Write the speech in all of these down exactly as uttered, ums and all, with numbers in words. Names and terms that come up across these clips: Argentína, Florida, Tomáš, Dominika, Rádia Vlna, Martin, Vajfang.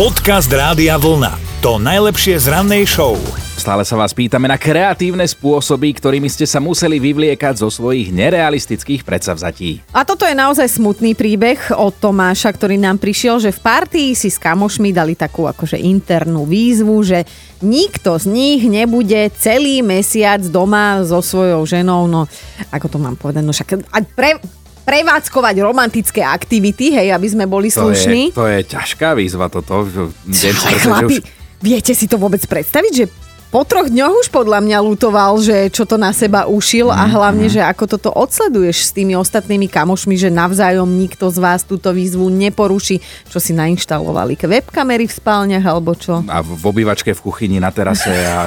Podcast Rádia Vlna. To najlepšie z rannej show. Stále sa vás pýtame na kreatívne spôsoby, ktorými ste sa museli vyvliekať zo svojich nerealistických predsavzatí. A toto je naozaj smutný príbeh od Tomáša, ktorý nám prišiel, že v partii si s kamošmi dali takú akože internú výzvu, že nikto z nich nebude celý mesiac doma so svojou ženou. No, ako to mám povedať? No však... A pre... prevádzkovať romantické aktivity, hej, aby sme boli to slušní. Je, to je ťažká výzva toto. Čo, chlapi, už... viete si to vôbec predstaviť, že po troch dňoch už podľa mňa ľutoval, že čo to na seba ušil mm, a hlavne, mm. že ako toto odsleduješ s tými ostatnými kamošmi, že navzájom nikto z vás túto výzvu neporuší. Čo si nainštalovali? Webkamery v spálniach alebo čo? A v obývačke, v kuchyni, na terase a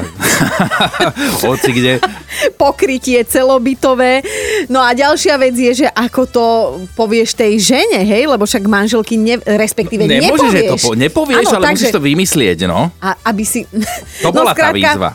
hoci kde. Pokrytie celobytové. No a ďalšia vec je, že ako to povieš tej žene, hej? Lebo však manželky, ne, respektíve no, nepovieš. Nemôžeš to po- nepovieš, ano, ale takže... musíš to vymyslieť, no. A aby si... To bola no, skrátka, tá výzva.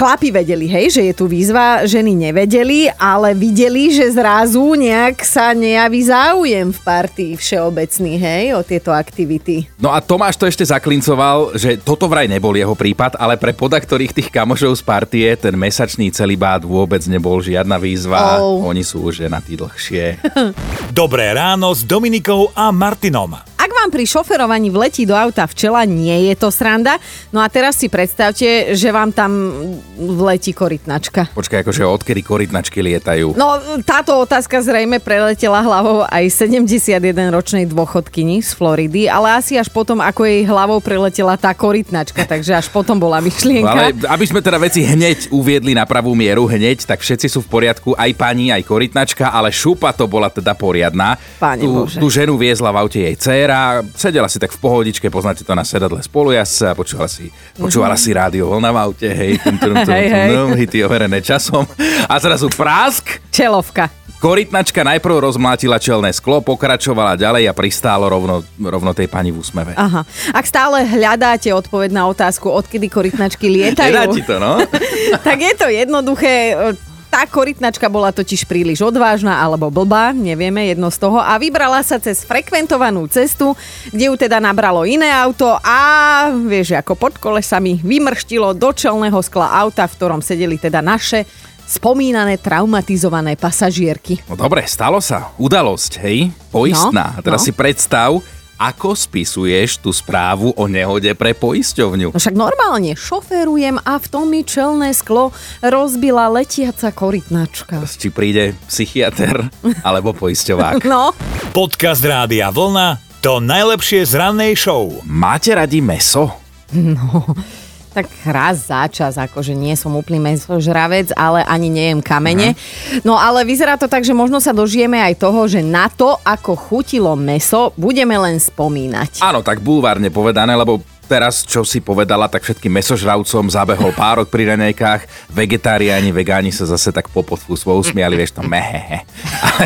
Chlapi vedeli, hej, že je tu výzva, ženy nevedeli, ale videli, že zrazu nejak sa nejaví záujem v partii všeobecný, hej, o tieto aktivity. No a Tomáš to ešte zaklincoval, že toto vraj nebol jeho prípad, ale pre podaktorých tých kamošov z partie ten mesačný celibát vôbec nebol žiadna výzva. Oh. Oni sú už ženatí dlhšie. Dobré ráno s Dominikou a Martinom. Vám pri šoferovaní vletí do auta včela, nie je to sranda. No a teraz si predstavte, že vám tam vletí korytnačka. Počkaj, akože odkedy korytnačky lietajú? No, táto otázka zrejme preletela hlavou aj sedemdesiatjedenročnej dôchodkyni z Floridy, ale asi až potom, ako jej hlavou preletela tá korytnačka, takže až potom bola myšlienka. Ale aby sme teda veci hneď uviedli na pravú mieru, hneď, tak všetci sú v poriadku, aj pani, aj korytnačka, ale šupa to bola teda poriadna. Páne tú, Bože. Tú ženu viezla v aute jej dcéra, sedela si tak v pohodičke, poznáte to na sedadle spolujazca, počúvala si, počúvala si rádio Vlna v aute, hej, tum, tum, tum, hej, hej. Tum, hity overené časom a zrazu prásk. Čelovka. Korytnačka najprv rozmlátila čelné sklo, pokračovala ďalej a pristálo rovno, rovno tej pani v úsmeve. Aha. Ak stále hľadáte odpoveď na otázku, odkedy korytnačky lietajú. Nedá ti to, no? Tak je to jednoduché. Tá korytnačka bola totiž príliš odvážna alebo blbá, nevieme, jedno z toho, a vybrala sa cez frekventovanú cestu, kde ju teda nabralo iné auto a vieš, ako pod kolesami vymrštilo do čelného skla auta, v ktorom sedeli teda naše spomínané traumatizované pasažierky. No dobre, stalo sa. Udalosť, hej? Poistná. No, a teraz no. si predstav... Ako spisuješ tú správu o nehode pre poisťovňu? No však normálne, šoférujem a v tom mi čelné sklo rozbila letiaca korytnačka. Či príde psychiater alebo poisťovák. No. Podcast Rádia Vlna, to najlepšie z rannej show. Máte radi mäso? No... Tak raz za čas, akože nie som úplný mesožravec, ale ani nejem kamene. Aha. No ale vyzerá to tak, že možno sa dožijeme aj toho, že na to, ako chutilo mäso, budeme len spomínať. Áno, tak bulvárne povedané, lebo teraz, čo si povedala, tak všetkým mäsožravcom zabehol párok pri raňajkách, vegetáriáni, vegáni sa zase tak po podfúsvo usmiali, vieš to, mehehe. Ale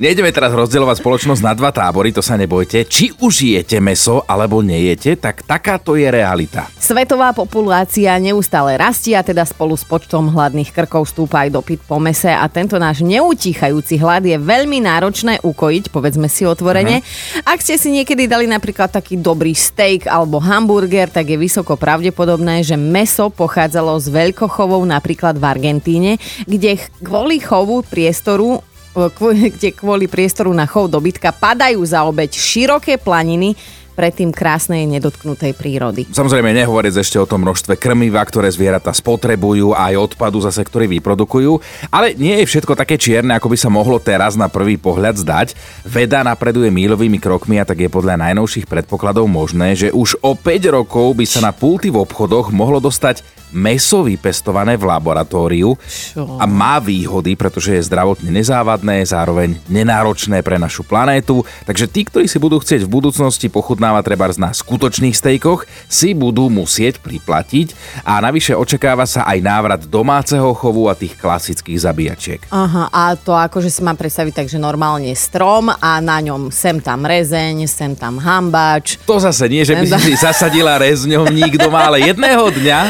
nejdeme teraz rozdielovať spoločnosť na dva tábory, to sa nebojte. Či už jete mäso, alebo nejete, tak takáto je realita. Svetová populácia neustále rastie, teda spolu s počtom hladných krkov stúpa aj dopyt po mäse a tento náš neutíchajúci hlad je veľmi náročné ukojiť, povedzme si otvorene. Mhm. Ak ste si niekedy dali napríklad taký dobrý steak alebo ham, hamburger, tak je vysoko pravdepodobné, že mäso pochádzalo z veľkochovov napríklad v Argentíne, kde kvôli chovu priestoru kde kvôli priestoru na chov dobytka padajú za obeť široké planiny predtým krásnej nedotknutej prírody. Samozrejme, nehovoriac ešte o tom množstve krmiva, ktoré zvieratá spotrebujú a aj odpadu zase, ktorý vyprodukujú. Ale nie je všetko také čierne, ako by sa mohlo teraz na prvý pohľad zdať. Veda napreduje míľovými krokmi a tak je podľa najnovších predpokladov možné, že už o päť rokov by sa na pulty v obchodoch mohlo dostať mäso vypestované v laboratóriu. Čo? A má výhody, pretože je zdravotne nezávadné, zároveň nenáročné pre našu planétu. Takže tí, ktorí si budú chcieť v budúcnosti pochutnávať trebárs na skutočných stejkoch, si budú musieť priplatiť a navyše očakáva sa aj návrat domáceho chovu a tých klasických zabíjačiek. Aha, a to akože si mám predstaviť tak, že normálne strom a na ňom sem tam rezeň, sem tam hambáč. To zase nie, že by si, si zasadila rezňom nikto, ale jedného dňa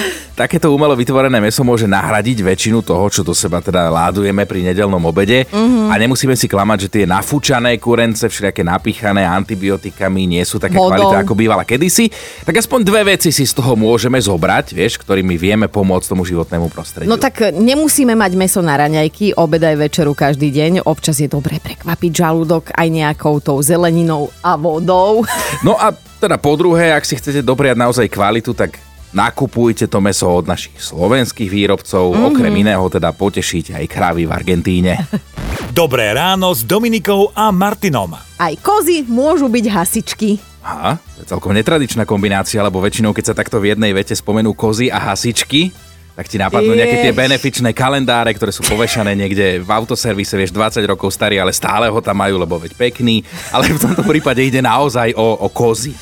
takéto umelo vytvorené mäso môže nahradiť väčšinu toho, čo do seba teda ládujeme pri nedeľnom obede. Mm-hmm. A nemusíme si klamať, že tie nafúčané kurence, všelijaké napíchané antibiotikami nie sú také kvalita, ako bývala kedysi. Tak aspoň dve veci si z toho môžeme zobrať, vieš, ktorými vieme pomôcť tomu životnému prostrediu. No tak nemusíme mať mäso na raňajky, obed aj večeru každý deň. Občas je dobré prekvapiť žalúdok aj nejakou tou zeleninou a vodou. No a teda po druhé, ak si chcete dopriať naozaj kvalitu, tak nakupujte to mäso od našich slovenských výrobcov. Mm-hmm. Okrem iného teda potešíte aj krávy v Argentíne. Dobré ráno s Dominikou a Martinom. Aj kozy môžu byť hasičky. Aha, to je celkom netradičná kombinácia, lebo väčšinou, keď sa takto v jednej vete spomenú kozy a hasičky, tak ti napadnú nejaké tie benefičné kalendáre, ktoré sú povešané niekde v autoservise, vieš, dvadsať rokov starý, ale stále ho tam majú, lebo veď pekný. Ale v tomto prípade ide naozaj o, o kozy.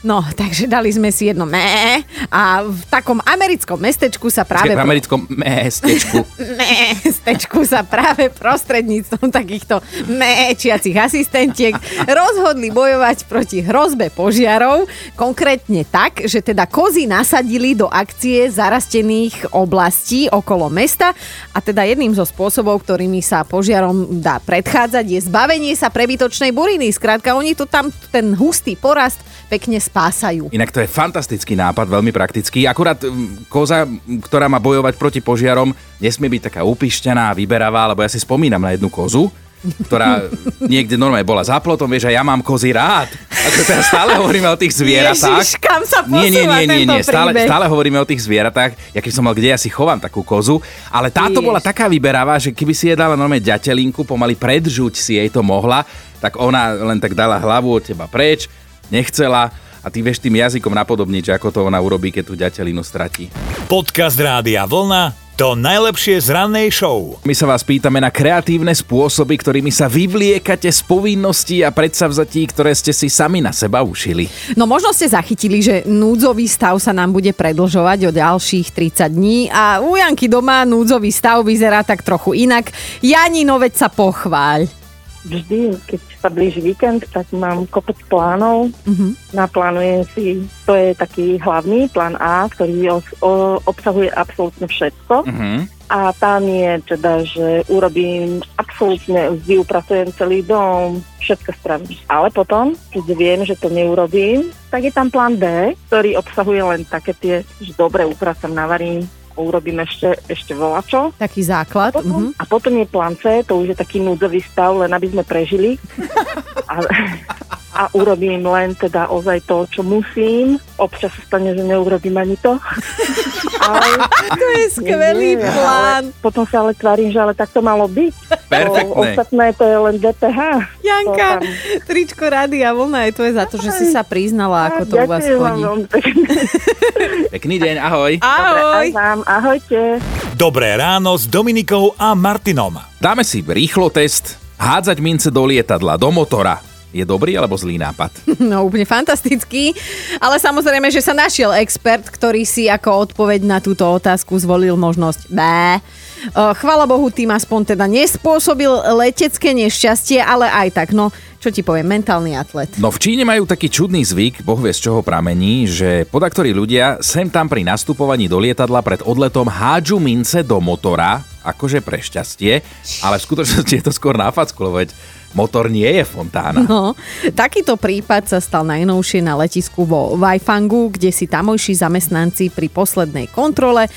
No, takže dali sme si jedno mé a v takom americkom mestečku sa práve... V americkom mestečku. mestečku sa práve prostredníctvom takýchto méčiacich asistentiek rozhodli bojovať proti hrozbe požiarov. Konkrétne tak, že teda kozy nasadili do akcie zarastených oblastí okolo mesta a teda jedným zo spôsobov, ktorými sa požiarom dá predchádzať, je zbavenie sa prebytočnej buriny. Skrátka, oni to tam, ten hustý porast pekne spásajú. Inak to je fantastický nápad, veľmi praktický. Akurát koza, ktorá má bojovať proti požiarom, nesmie byť taká upišťaná a vyberavá, lebo ja si spomínam na jednu kozu, ktorá niekde normálne bola za plotom, vieš, a ja mám kozy rád. Ako teraz stále hovoríme o tých zvieratách. Ježiš, kam sa posúva nie, nie, nie, nie, nie. Stále, stále hovoríme o tých zvieratách, ja keď som mal, kde ja si chovám takú kozu, ale táto Jež. bola taká vyberavá, že keby si jej dala normálne ďatelinku, pomaly predžuť si jej to mohla, tak ona len tak dala hlavu od teba preč, nechcela a ty vieš tým jazykom napodobniť, že ako to ona urobí, keď tú ďatelinu stratí. Podcast Rádia Vlna. To najlepšie z rannej show. My sa vás pýtame na kreatívne spôsoby, ktorými sa vyvliekate z povinností a predsavzatí, ktoré ste si sami na seba ušili. No možno ste zachytili, že núdzový stav sa nám bude predĺžovať o ďalších tridsať dní a u Janky doma núdzový stav vyzerá tak trochu inak. Jani, no veď sa pochváľ. Vždy, keď sa blíži víkend, tak mám kopec plánov. Uh-huh. Naplánujem si, to je taký hlavný plán A, ktorý obsahuje absolútne všetko. Uh-huh. A tam je teda, že urobím absolútne, vyupracujem celý dom, všetko spravím. Ale potom, keď viem, že to neurobím, tak je tam plán B, ktorý obsahuje len také tie, že dobre upracam, navarím, urobím ešte, ešte volačo. Taký základ. Potom, uh-huh. A potom je plán C, to už je taký núdzový stav, len aby sme prežili. A, a urobím len teda ozaj to, čo musím. Občas sa stane, že neurobím ani to. Ale, to je skvelý nie, plán. Ale, potom sa ale tvarím, že ale tak to malo byť. Perfektné. O, ostatné to je len dé pé há. Janka, tričko Rádia Vlna je tvoje za to, že si sa priznala, ako to ja u vás chodí. Pekný deň, ahoj. Ahoj. Dobre, vám, ahojte. Dobré ráno s Dominikou a Martinom. Dáme si rýchlo test. Hádzať mince do lietadla, do motora. Je dobrý alebo zlý nápad? No úplne fantastický, ale samozrejme, že sa našiel expert, ktorý si ako odpoveď na túto otázku zvolil možnosť B. Chvala Bohu, tým aspoň teda nespôsobil letecké nešťastie, ale aj tak, no čo ti poviem, mentálny atlet. No v Číne majú taký čudný zvyk, Boh vie z čoho pramení, že podaktorí ľudia sem tam pri nastupovaní do lietadla pred odletom hádžu mince do motora, akože pre šťastie, ale v skutočnosti je to skôr na facku, veď motor nie je fontána. No, takýto prípad sa stal najnovšie na letisku vo Vajfangu, kde si tamojší zamestnanci pri poslednej kontrole,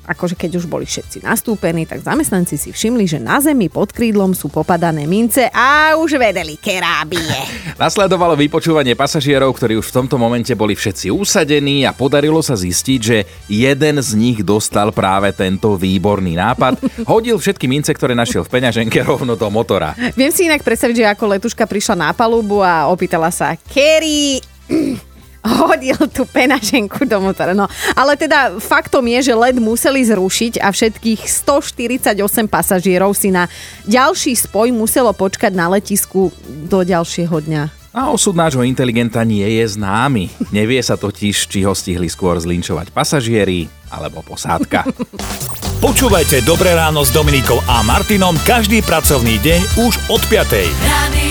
akože keď už boli všetci nastúpení, tak zamestnanci si všimli, že na zemi pod krídlom sú popadané mince a už vedeli, kerábie. Nasledovalo vypočúvanie pasažierov, ktorí už v tomto momente boli všetci usadení a podarilo sa zistiť, že jeden z nich dostal práve tento výborný nápad. Hodil všetky mince, ktoré našiel v peňaženke, rovno do motora. Viem si inak predstaviť, že ako letuška prišla na palubu a opýtala sa, Kerry... hodil tú penaženku do motora. No, ale teda faktom je, že let museli zrušiť a všetkých stoštyridsaťosem pasažierov si na ďalší spoj muselo počkať na letisku do ďalšieho dňa. A osud nášho inteligenta nie je známy. Nevie sa totiž, či ho stihli skôr zlinčovať pasažieri alebo posádka. Počúvajte Dobré ráno s Dominikou a Martinom každý pracovný deň už od piatej.